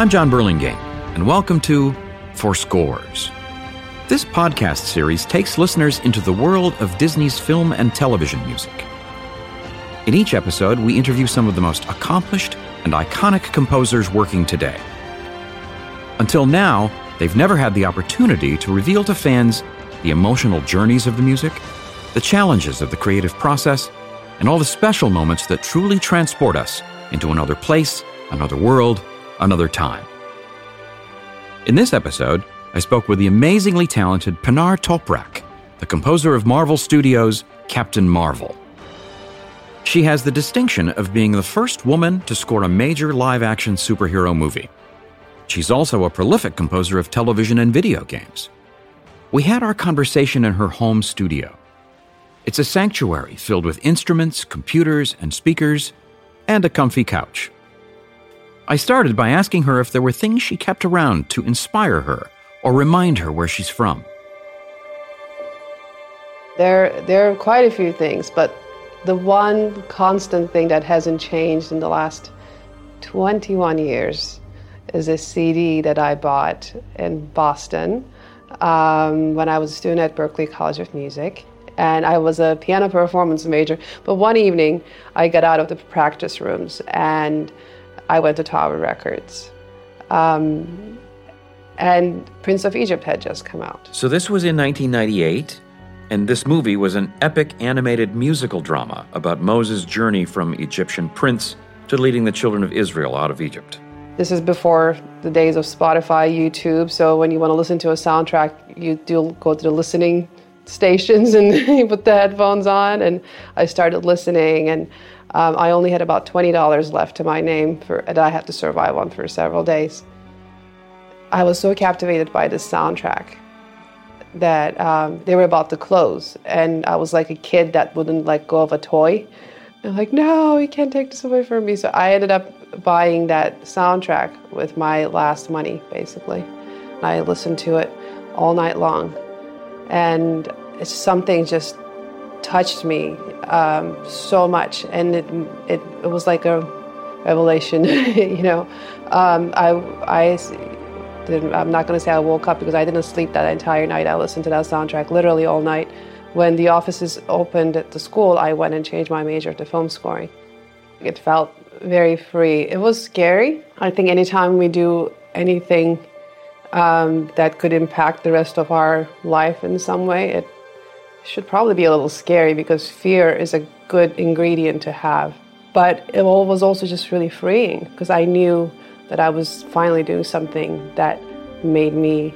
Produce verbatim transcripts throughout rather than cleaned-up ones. I'm John Burlingame, and welcome to For Scores. This podcast series takes listeners into the world of Disney's film and television music. In each episode, we interview some of the most accomplished and iconic composers working today. Until now, they've never had the opportunity to reveal to fans the emotional journeys of the music, the challenges of the creative process, and all the special moments that truly transport us into another place, another world, another time. In this episode, I spoke with the amazingly talented Pinar Toprak, the composer of Marvel Studios' Captain Marvel. She has the distinction of being the first woman to score a major live-action superhero movie. She's also a prolific composer of television and video games. We had our conversation in her home studio. It's a sanctuary filled with instruments, computers, and speakers, and a comfy couch. I started by asking her if there were things she kept around to inspire her or remind her where she's from. There, there are quite a few things, but the one constant thing that hasn't changed in the last twenty-one years is a C D that I bought in Boston um, when I was a student at Berklee College of Music. And I was a piano performance major. But one evening, I got out of the practice rooms and I went to Tower Records, um, and Prince of Egypt had just come out. So this was in nineteen ninety-eight, and this movie was an epic animated musical drama about Moses' journey from Egyptian prince to leading the children of Israel out of Egypt. This is before the days of Spotify, YouTube, so when you want to listen to a soundtrack, you do go to the listening stations and you put the headphones on, and I started listening, and Um, I only had about twenty dollars left to my name, for, and I had to survive on for several days. I was so captivated by this soundtrack that um, they were about to close, and I was like a kid that wouldn't let go of a toy. I'm like, no, you can't take this away from me. So I ended up buying that soundtrack with my last money, basically. I listened to it all night long, and something just touched me um, so much, and it, it it was like a revelation, you know. Um, I I didn't, I'm not going to say I woke up because I didn't sleep that entire night. I listened to that soundtrack literally all night. When the offices opened at the school, I went and changed my major to film scoring. It felt very free. It was scary. I think anytime we do anything um, that could impact the rest of our life in some way, it should probably be a little scary because fear is a good ingredient to have. But it was also just really freeing because I knew that I was finally doing something that made me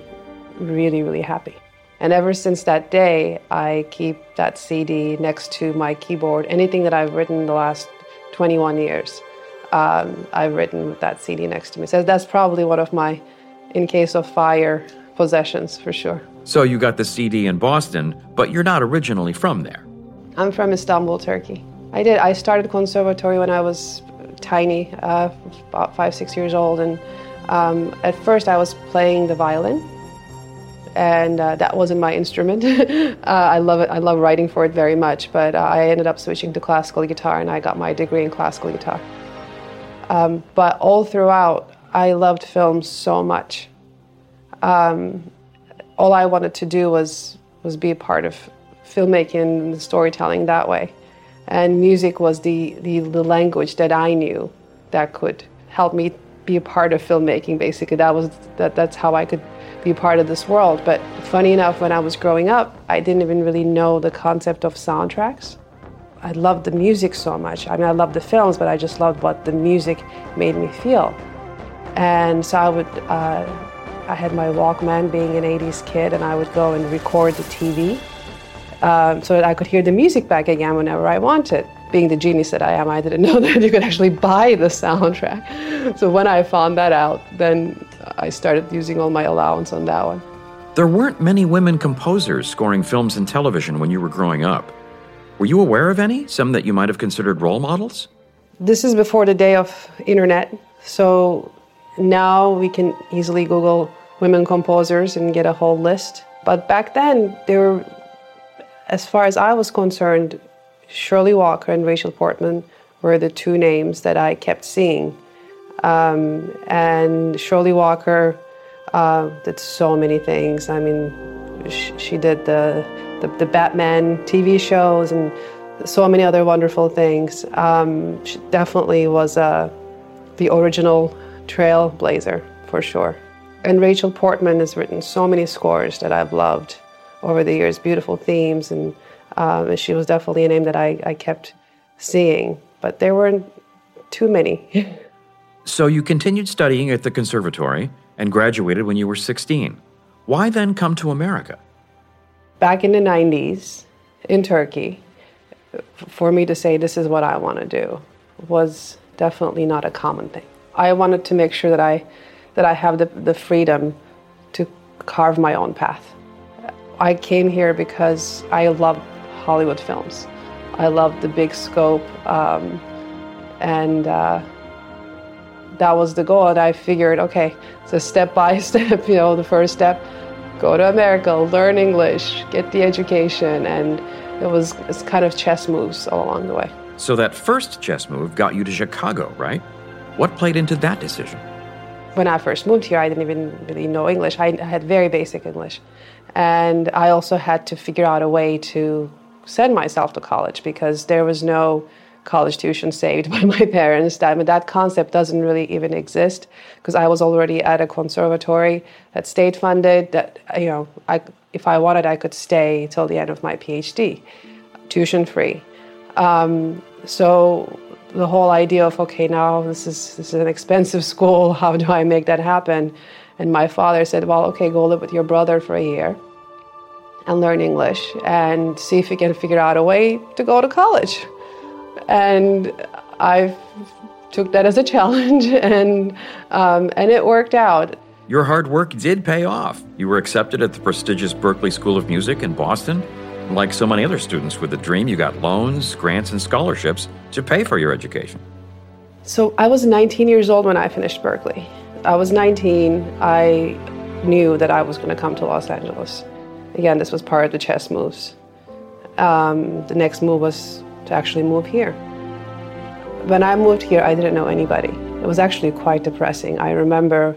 really, really happy. And ever since that day, I keep that C D next to my keyboard. Anything that I've written in the last twenty-one years, um, I've written with that C D next to me. So that's probably one of my, in case of fire, possessions for sure. So you got the C D in Boston, but you're not originally from there. I'm from Istanbul, Turkey. I did. I started conservatory when I was tiny, uh, about five, six years old. And um, at first I was playing the violin, and uh, that wasn't my instrument. uh, I love it. I love writing for it very much, but uh, I ended up switching to classical guitar, and I got my degree in classical guitar. Um, but all throughout, I loved film so much. Um, All I wanted to do was was be a part of filmmaking and storytelling that way. And music was the, the, the language that I knew that could help me be a part of filmmaking, basically. That was that that's how I could be a part of this world. But funny enough, when I was growing up, I didn't even really know the concept of soundtracks. I loved the music so much. I mean, I loved the films, but I just loved what the music made me feel. And so I would... Uh, I had my Walkman, being an eighties kid, and I would go and record the T V um, so that I could hear the music back again whenever I wanted. Being the genius that I am, I didn't know that you could actually buy the soundtrack. So when I found that out, then I started using all my allowance on that one. There weren't many women composers scoring films and television when you were growing up. Were you aware of any, some that you might have considered role models? This is before the day of internet, so now we can easily Google women composers and get a whole list. But back then, there were, as far as I was concerned, Shirley Walker and Rachel Portman were the two names that I kept seeing um, and Shirley Walker uh, did so many things. I mean, sh- she did the, the the Batman T V shows and so many other wonderful things. Um, she definitely was uh, the original trailblazer for sure. And Rachel Portman has written so many scores that I've loved over the years, beautiful themes, and um, she was definitely a name that I, I kept seeing, but there weren't too many. So you continued studying at the conservatory and graduated when you were sixteen. Why then come to America? Back in the nineties, in Turkey, for me to say this is what I want to do was definitely not a common thing. I wanted to make sure that I that I have the, the freedom to carve my own path. I came here because I love Hollywood films. I love the big scope, um, and uh, that was the goal. And I figured, okay, so step by step, you know, the first step, go to America, learn English, get the education, and it was it's kind of chess moves all along the way. So that first chess move got you to Chicago, right? What played into that decision? When I first moved here, I didn't even really know English. I had very basic English. And I also had to figure out a way to send myself to college because there was no college tuition saved by my parents. I mean, that concept doesn't really even exist because I was already at a conservatory that's state-funded. That, you know, I, if I wanted, I could stay till the end of my PhD, tuition-free. Um, so... The whole idea of, okay, now this is this is an expensive school, how do I make that happen? And my father said, well, okay, go live with your brother for a year and learn English and see if you can figure out a way to go to college. And I took that as a challenge, and um, and it worked out. Your hard work did pay off. You were accepted at the prestigious Berklee School of Music in Boston. Like so many other students with a dream, you got loans, grants, and scholarships to pay for your education. So I was nineteen years old when I finished Berklee. I was nineteen. I knew that I was going to come to Los Angeles. Again, this was part of the chess moves. Um, the next move was to actually move here. When I moved here, I didn't know anybody. It was actually quite depressing. I remember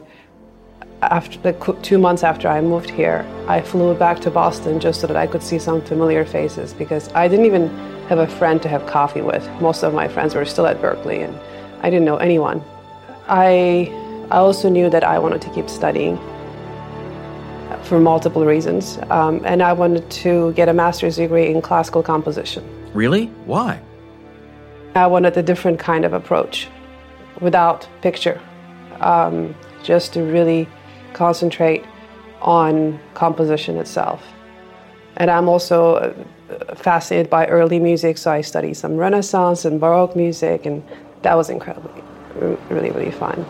After like, two months after I moved here, I flew back to Boston just so that I could see some familiar faces because I didn't even have a friend to have coffee with. Most of my friends were still at Berklee, and I didn't know anyone. I I also knew that I wanted to keep studying for multiple reasons, um, and I wanted to get a master's degree in classical composition. Really? Why? I wanted a different kind of approach, without picture, um, just to really concentrate on composition itself. And I'm also fascinated by early music, so I studied some Renaissance and Baroque music, and that was incredibly, really, really fun.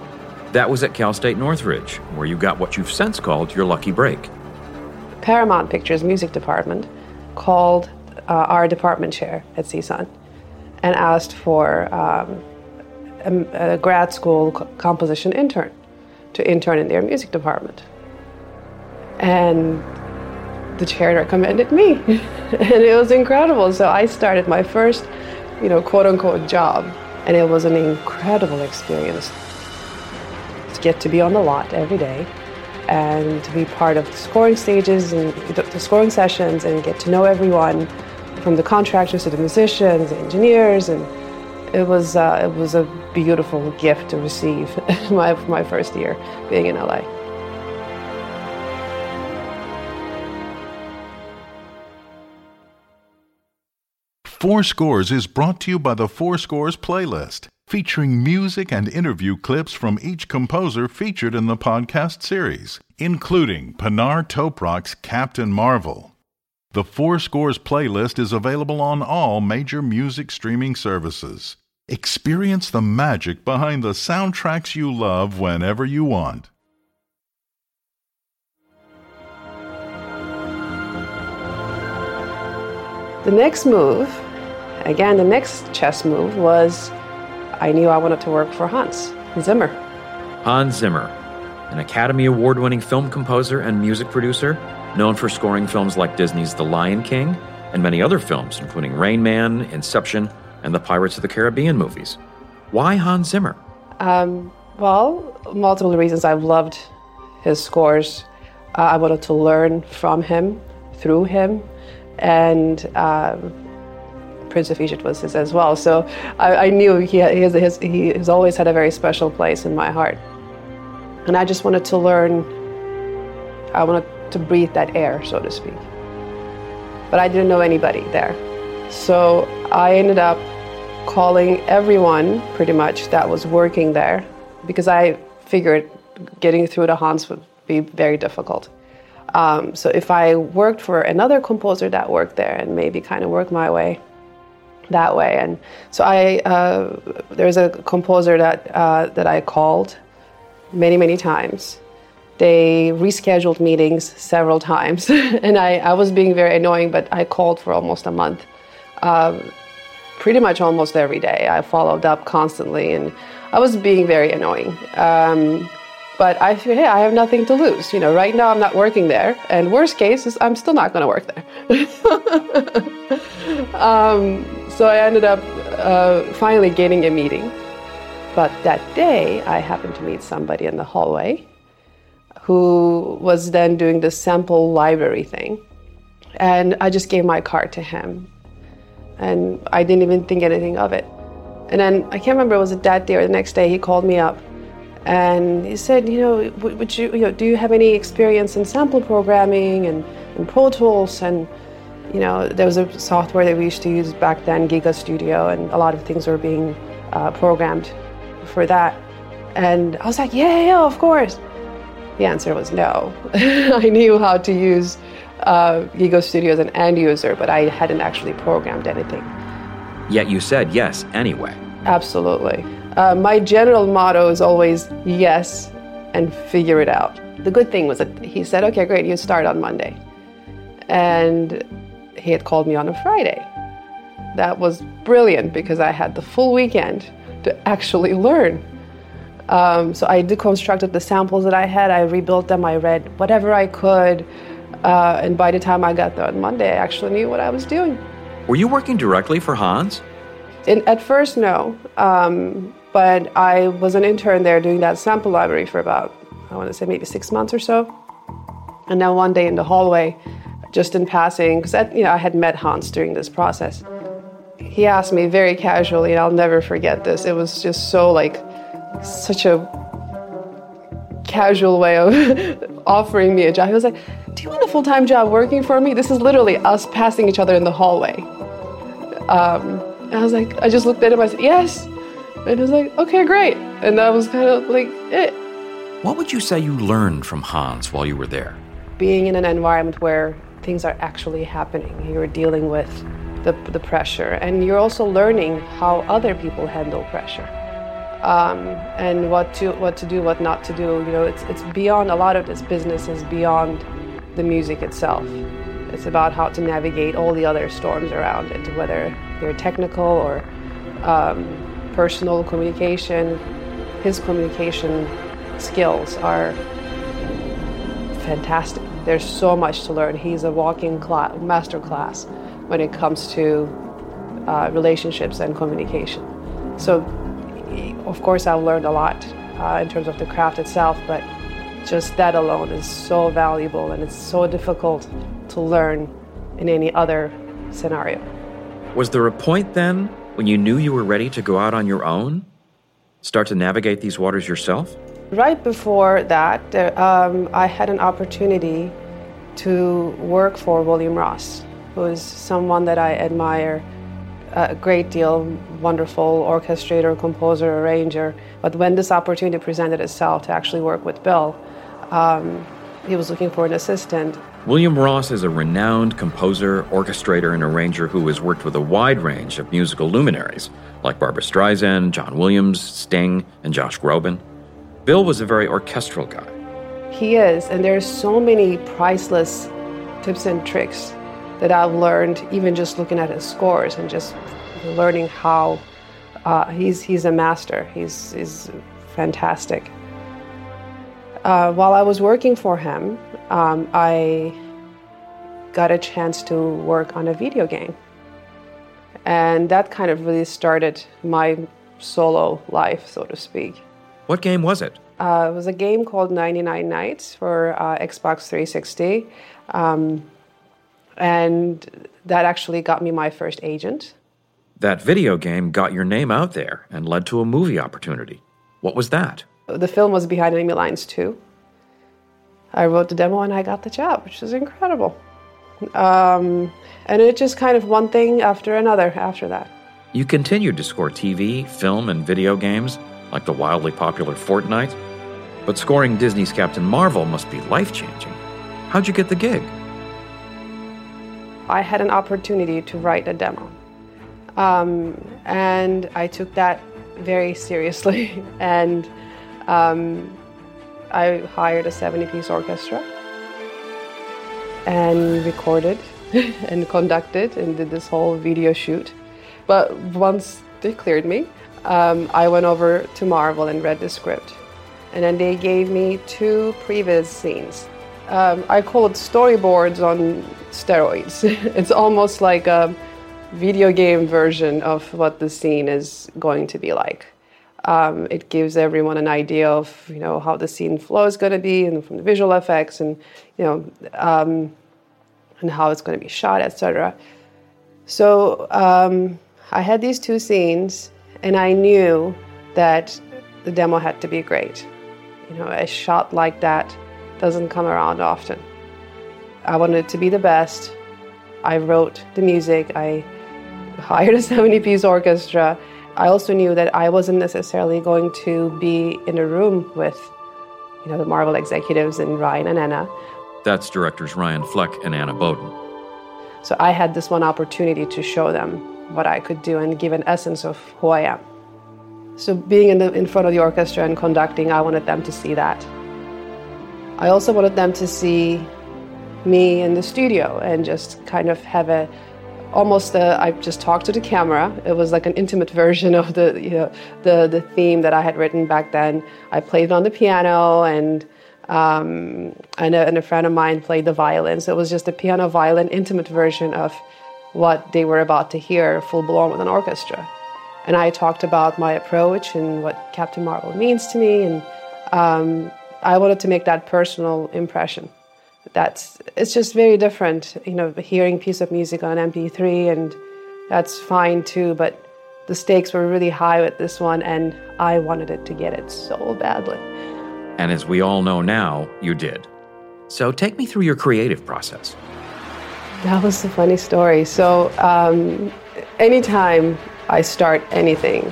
That was at Cal State Northridge, where you got what you've since called your lucky break. Paramount Pictures music department called uh, our department chair at C S U N and asked for um, a, a grad school composition intern to intern in their music department. And the chair recommended me. And it was incredible. So I started my first, you know, quote-unquote job. And it was an incredible experience to get to be on the lot every day and to be part of the scoring stages and the scoring sessions and get to know everyone from the contractors to the musicians, the engineers, and It was uh, it was a beautiful gift to receive my my first year being in L A. Four Scores is brought to you by the Four Scores playlist, featuring music and interview clips from each composer featured in the podcast series, including Pinar Toprak's Captain Marvel. The Four Scores playlist is available on all major music streaming services. Experience the magic behind the soundtracks you love whenever you want. The next move, again, the next chess move was I knew I wanted to work for Hans Zimmer. Hans Zimmer, an Academy Award-winning film composer and music producer, known for scoring films like Disney's The Lion King and many other films, including Rain Man, Inception, and the Pirates of the Caribbean movies. Why Hans Zimmer? Um, Well, multiple reasons. I've loved his scores. Uh, I wanted to learn from him, through him, and uh, Prince of Egypt was his as well. So I, I knew he, he, has, his, he has always had a very special place in my heart. And I just wanted to learn, I wanted to breathe that air, so to speak. But I didn't know anybody there. So I ended up calling everyone, pretty much, that was working there, because I figured getting through to Hans would be very difficult. Um, so if I worked for another composer that worked there and maybe kind of worked my way that way. And so I, uh, there's a composer that, uh, that I called many, many times. They rescheduled meetings several times. And I, I was being very annoying, but I called for almost a month. Uh, pretty much almost every day. I followed up constantly, and I was being very annoying. Um, but I figured, hey, I have nothing to lose. You know, right now I'm not working there, and worst case is I'm still not going to work there. um, so I ended up uh, finally getting a meeting. But that day, I happened to meet somebody in the hallway who was then doing the sample library thing. And I just gave my card to him. And I didn't even think anything of it. And then, I can't remember, was it that day or the next day, he called me up and he said, you know, would you, you know, do you have any experience in sample programming and, and Pro Tools? And, you know, there was a software that we used to use back then, Giga Studio, and a lot of things were being uh, programmed for that. And I was like, yeah, yeah, of course. The answer was no. I knew how to use Uh, Giga Studio as an end user, but I hadn't actually programmed anything. Yet you said yes anyway. Absolutely. Uh, my general motto is always yes and figure it out. The good thing was that he said, okay, great, you start on Monday. And he had called me on a Friday. That was brilliant because I had the full weekend to actually learn. Um, so I deconstructed the samples that I had, I rebuilt them, I read whatever I could. Uh, and by the time I got there on Monday, I actually knew what I was doing. Were you working directly for Hans? In, at first, no. Um, but I was an intern there doing that sample library for about, I want to say maybe six months or so. And then one day in the hallway, just in passing, because you know, I had met Hans during this process, he asked me very casually, and I'll never forget this. It was just so like, such a casual way of offering me a job. He was like, do you want a full-time job working for me? This is literally us passing each other in the hallway. Um, and I was like, I just looked at him, I said, yes. And he was like, okay, great. And that was kind of like it. What would you say you learned from Hans while you were there? Being in an environment where things are actually happening. You're dealing with the, the pressure. And you're also learning how other people handle pressure. Um, and what to what to do, what not to do. You know, it's it's beyond, a lot of this business is beyond the music itself. It's about how to navigate all the other storms around it, whether they're technical or um, personal communication. His communication skills are fantastic. There's so much to learn. He's a walking class, master class when it comes to uh, relationships and communication. So, of course, I've learned a lot uh, in terms of the craft itself, but just that alone is so valuable, and it's so difficult to learn in any other scenario. Was there a point then when you knew you were ready to go out on your own, start to navigate these waters yourself? Right before that, there, um, I had an opportunity to work for William Ross, who is someone that I admire a great deal, wonderful orchestrator, composer, arranger. But when this opportunity presented itself to actually work with Bill, Um, he was looking for an assistant. William Ross is a renowned composer, orchestrator, and arranger who has worked with a wide range of musical luminaries like Barbra Streisand, John Williams, Sting, and Josh Groban. Bill was a very orchestral guy. He is, and there's so many priceless tips and tricks that I've learned even just looking at his scores and just learning how uh, he's he's a master. He's, he's fantastic. Uh, while I was working for him, um, I got a chance to work on a video game. And that kind of really started my solo life, so to speak. What game was it? Uh, it was a game called ninety-nine nights for uh, Xbox three sixty. Um, and that actually got me my first agent. That video game got your name out there and led to a movie opportunity. What was that? The film was Behind Enemy Lines too. I wrote the demo and I got the job, which is incredible. Um, and it just kind of one thing after another after that. You continued to score T V, film, and video games, like the wildly popular Fortnite. But scoring Disney's Captain Marvel must be life-changing. How'd you get the gig? I had an opportunity to write a demo. Um, and I took that very seriously. and um, I hired a seventy-piece orchestra and recorded and conducted and did this whole video shoot. But once they cleared me, um, I went over to Marvel and read the script. And then they gave me two previous scenes. Um, I call it storyboards on steroids. It's almost like a video game version of what the scene is going to be like. Um, it gives everyone an idea of, you know, how the scene flow is going to be, and from the visual effects, and you know, um, and how it's going to be shot, et cetera. So um, I had these two scenes, and I knew that the demo had to be great. You know, a shot like that doesn't come around often. I wanted it to be the best. I wrote the music. I hired a seventy-piece orchestra. I also knew that I wasn't necessarily going to be in a room with, you know, the Marvel executives and Ryan and Anna. That's directors Ryan Fleck and Anna Boden. So I had this one opportunity to show them what I could do and give an essence of who I am. So being in, the, in front of the orchestra and conducting, I wanted them to see that. I also wanted them to see me in the studio and just kind of have a Almost, uh, I just talked to the camera. It was like an intimate version of the, you know, the the theme that I had written back then. I played on the piano, and um, and, a, and a friend of mine played the violin. So it was just a piano violin intimate version of what they were about to hear, full blown with an orchestra. And I talked about my approach and what Captain Marvel means to me, and um, I wanted to make that personal impression. That's it's just very different, you know, hearing a piece of music on M P three, and that's fine too, but the stakes were really high with this one, and I wanted it to get it so badly. And as we all know now, you did. So take me through your creative process. That was a funny story. So um, anytime I start anything,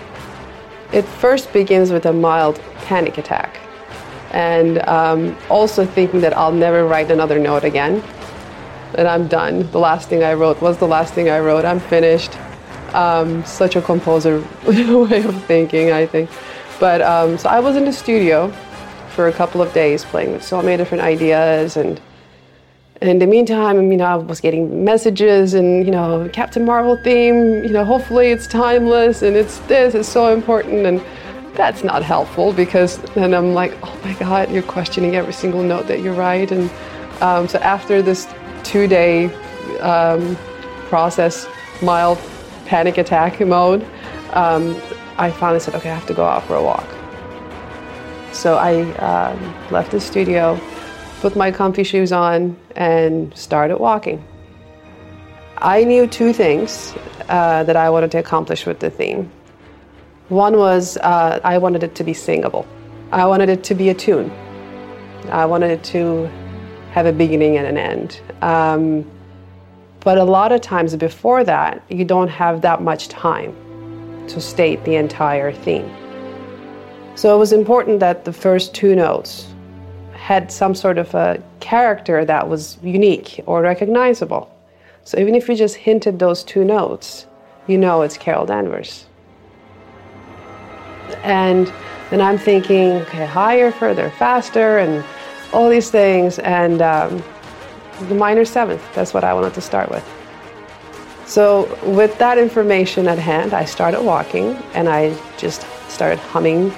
it first begins with a mild panic attack. And um, also thinking that I'll never write another note again, that I'm done. The last thing I wrote was the last thing I wrote. I'm finished. Um, such a composer way of thinking, I think. But um, so I was in the studio for a couple of days playing with so many different ideas, and, and in the meantime, you know, I was getting messages and, you know, Captain Marvel theme, you know, hopefully it's timeless and it's this, it's so important. And that's not helpful, because then I'm like, oh my God, you're questioning every single note that you write. And um, so after this two-day um, process, mild panic attack mode, um, I finally said, okay, I have to go out for a walk. So I um, left the studio, put my comfy shoes on, and started walking. I knew two things uh, that I wanted to accomplish with the theme. One was uh, I wanted it to be singable. I wanted it to be a tune. I wanted it to have a beginning and an end. Um, but a lot of times before that, you don't have that much time to state the entire theme. So it was important that the first two notes had some sort of a character that was unique or recognizable. So even if you just hinted those two notes, you know it's Carol Danvers. And then I'm thinking, okay, higher, further, faster, and all these things. And um, the minor seventh, that's what I wanted to start with. So with that information at hand, I started walking, and I just started humming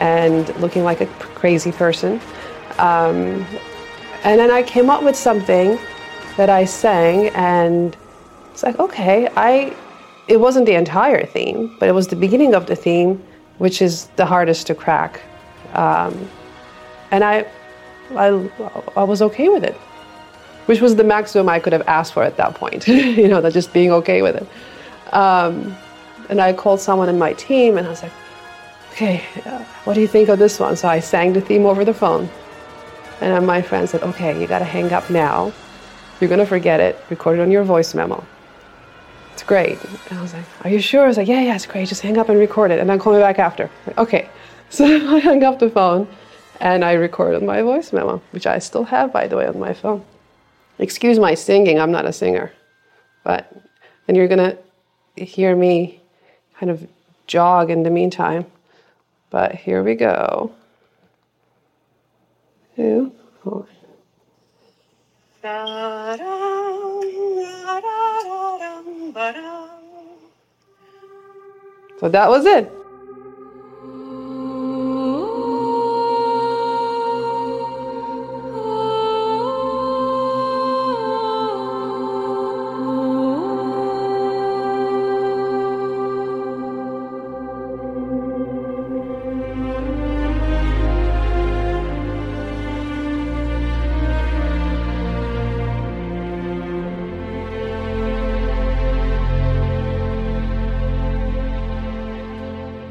and looking like a crazy person. Um, and then I came up with something that I sang, and it's like, okay, I. It wasn't the entire theme, but it was the beginning of the theme, which is the hardest to crack Um, and I, I, I was okay with it, which was the maximum I could have asked for at that point, you know, that just being okay with it. Um, and I called someone in my team and I was like, okay, uh, what do you think of this one? So I sang the theme over the phone. And my friend said, okay, you got to hang up now. You're going to forget it. Record it on your voice memo. It's great. And I was like, are you sure? I was like, yeah, yeah, it's great. Just hang up and record it. And then call me back after. Okay. So I hung up the phone and I recorded my voice memo, which I still have, by the way, on my phone. Excuse my singing. I'm not a singer. But, and you're going to hear me kind of jog in the meantime. But here we go. Two, four. So that was it.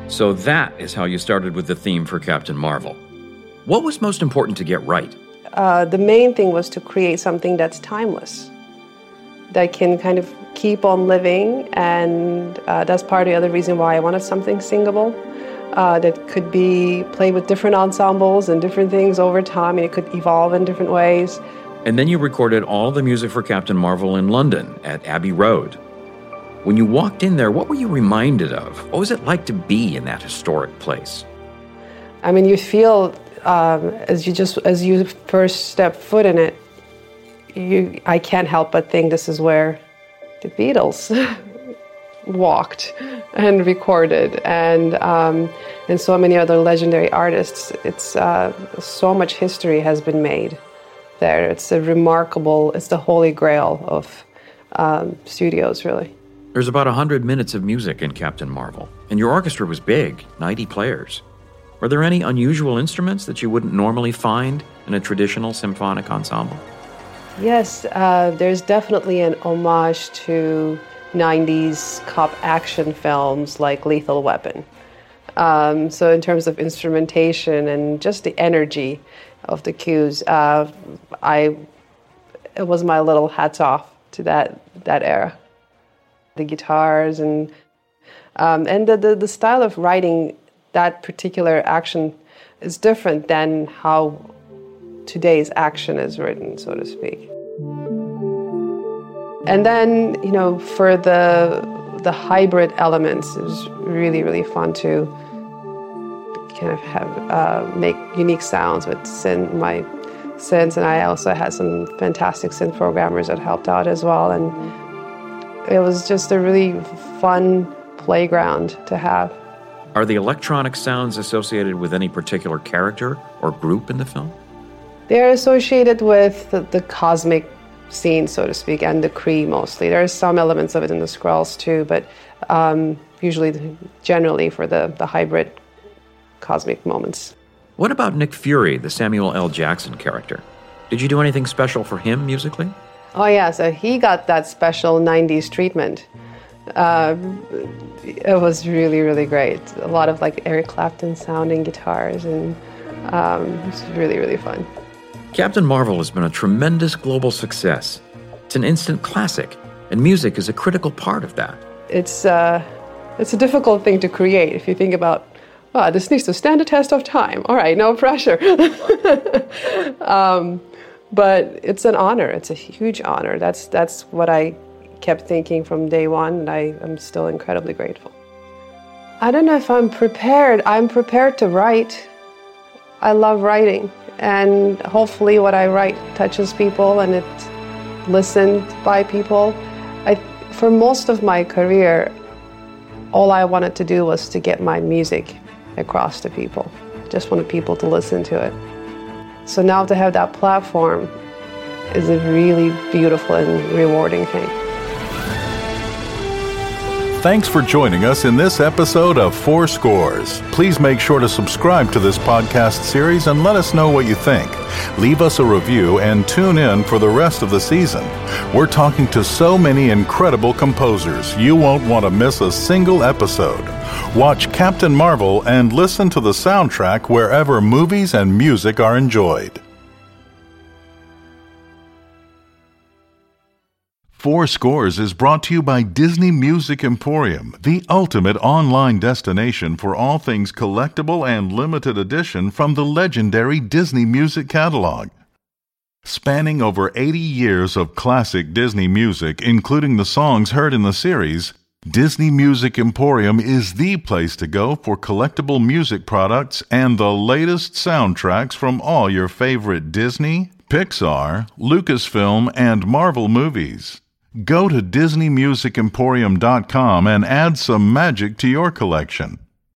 So that is how you started with the theme for Captain Marvel. What was most important to get right? Uh, the main thing was to create something that's timeless, that can kind of keep on living, and uh, that's part of the other reason why I wanted something singable, uh, that could be played with different ensembles and different things over time, and it could evolve in different ways. And then you recorded all the music for Captain Marvel in London at Abbey Road. When you walked in there, what were you reminded of? What was it like to be in that historic place? I mean, you feel um, as you just as you first step foot in it, you I can't help but think this is where the Beatles walked and recorded, and um, and so many other legendary artists. It's uh, so much history has been made there. It's a remarkable. It's the holy grail of um, studios, really. There's about one hundred minutes of music in Captain Marvel, and your orchestra was big, ninety players. Were there any unusual instruments that you wouldn't normally find in a traditional symphonic ensemble? Yes, uh, there's definitely an homage to nineties cop action films like Lethal Weapon. Um, so in terms of instrumentation and just the energy of the cues, uh, I it was my little hats off to that that era. The guitars and um, and the, the the style of writing that particular action is different than how today's action is written, so to speak. And then, you know, for the the hybrid elements, it was really really fun to kind of have uh, make unique sounds with synth, my synths, and I also had some fantastic synth programmers that helped out as well. And it was just a really fun playground to have. Are the electronic sounds associated with any particular character or group in the film? They're associated with the, the cosmic scene, so to speak, and the Kree mostly. There are some elements of it in the Skrulls too, but um, usually, generally for the, the hybrid cosmic moments. What about Nick Fury, the Samuel L. Jackson character? Did you do anything special for him musically? Oh, yeah, so he got that special nineties treatment. Uh, it was really, really great. A lot of, like, Eric Clapton sounding guitars, and um, it was really, really fun. Captain Marvel has been a tremendous global success. It's an instant classic, and music is a critical part of that. It's, uh, it's a difficult thing to create if you think about, wow, this needs to stand a test of time. All right, no pressure. um... But it's an honor. It's a huge honor. That's that's what I kept thinking from day one, and I am still incredibly grateful. I don't know if I'm prepared. I'm prepared to write. I love writing, and hopefully what I write touches people and it's listened by people. I, for most of my career, all I wanted to do was to get my music across to people. Just wanted people to listen to it. So now to have that platform is a really beautiful and rewarding thing. Thanks for joining us in this episode of Four Scores. Please make sure to subscribe to this podcast series and let us know what you think. Leave us a review and tune in for the rest of the season. We're talking to so many incredible composers, you won't want to miss a single episode. Watch Captain Marvel and listen to the soundtrack wherever movies and music are enjoyed. Four Scores is brought to you by Disney Music Emporium, the ultimate online destination for all things collectible and limited edition from the legendary Disney Music catalog. Spanning over eighty years of classic Disney music, including the songs heard in the series, Disney Music Emporium is the place to go for collectible music products and the latest soundtracks from all your favorite Disney, Pixar, Lucasfilm, and Marvel movies. Go to Disney Music Emporium dot com and add some magic to your collection.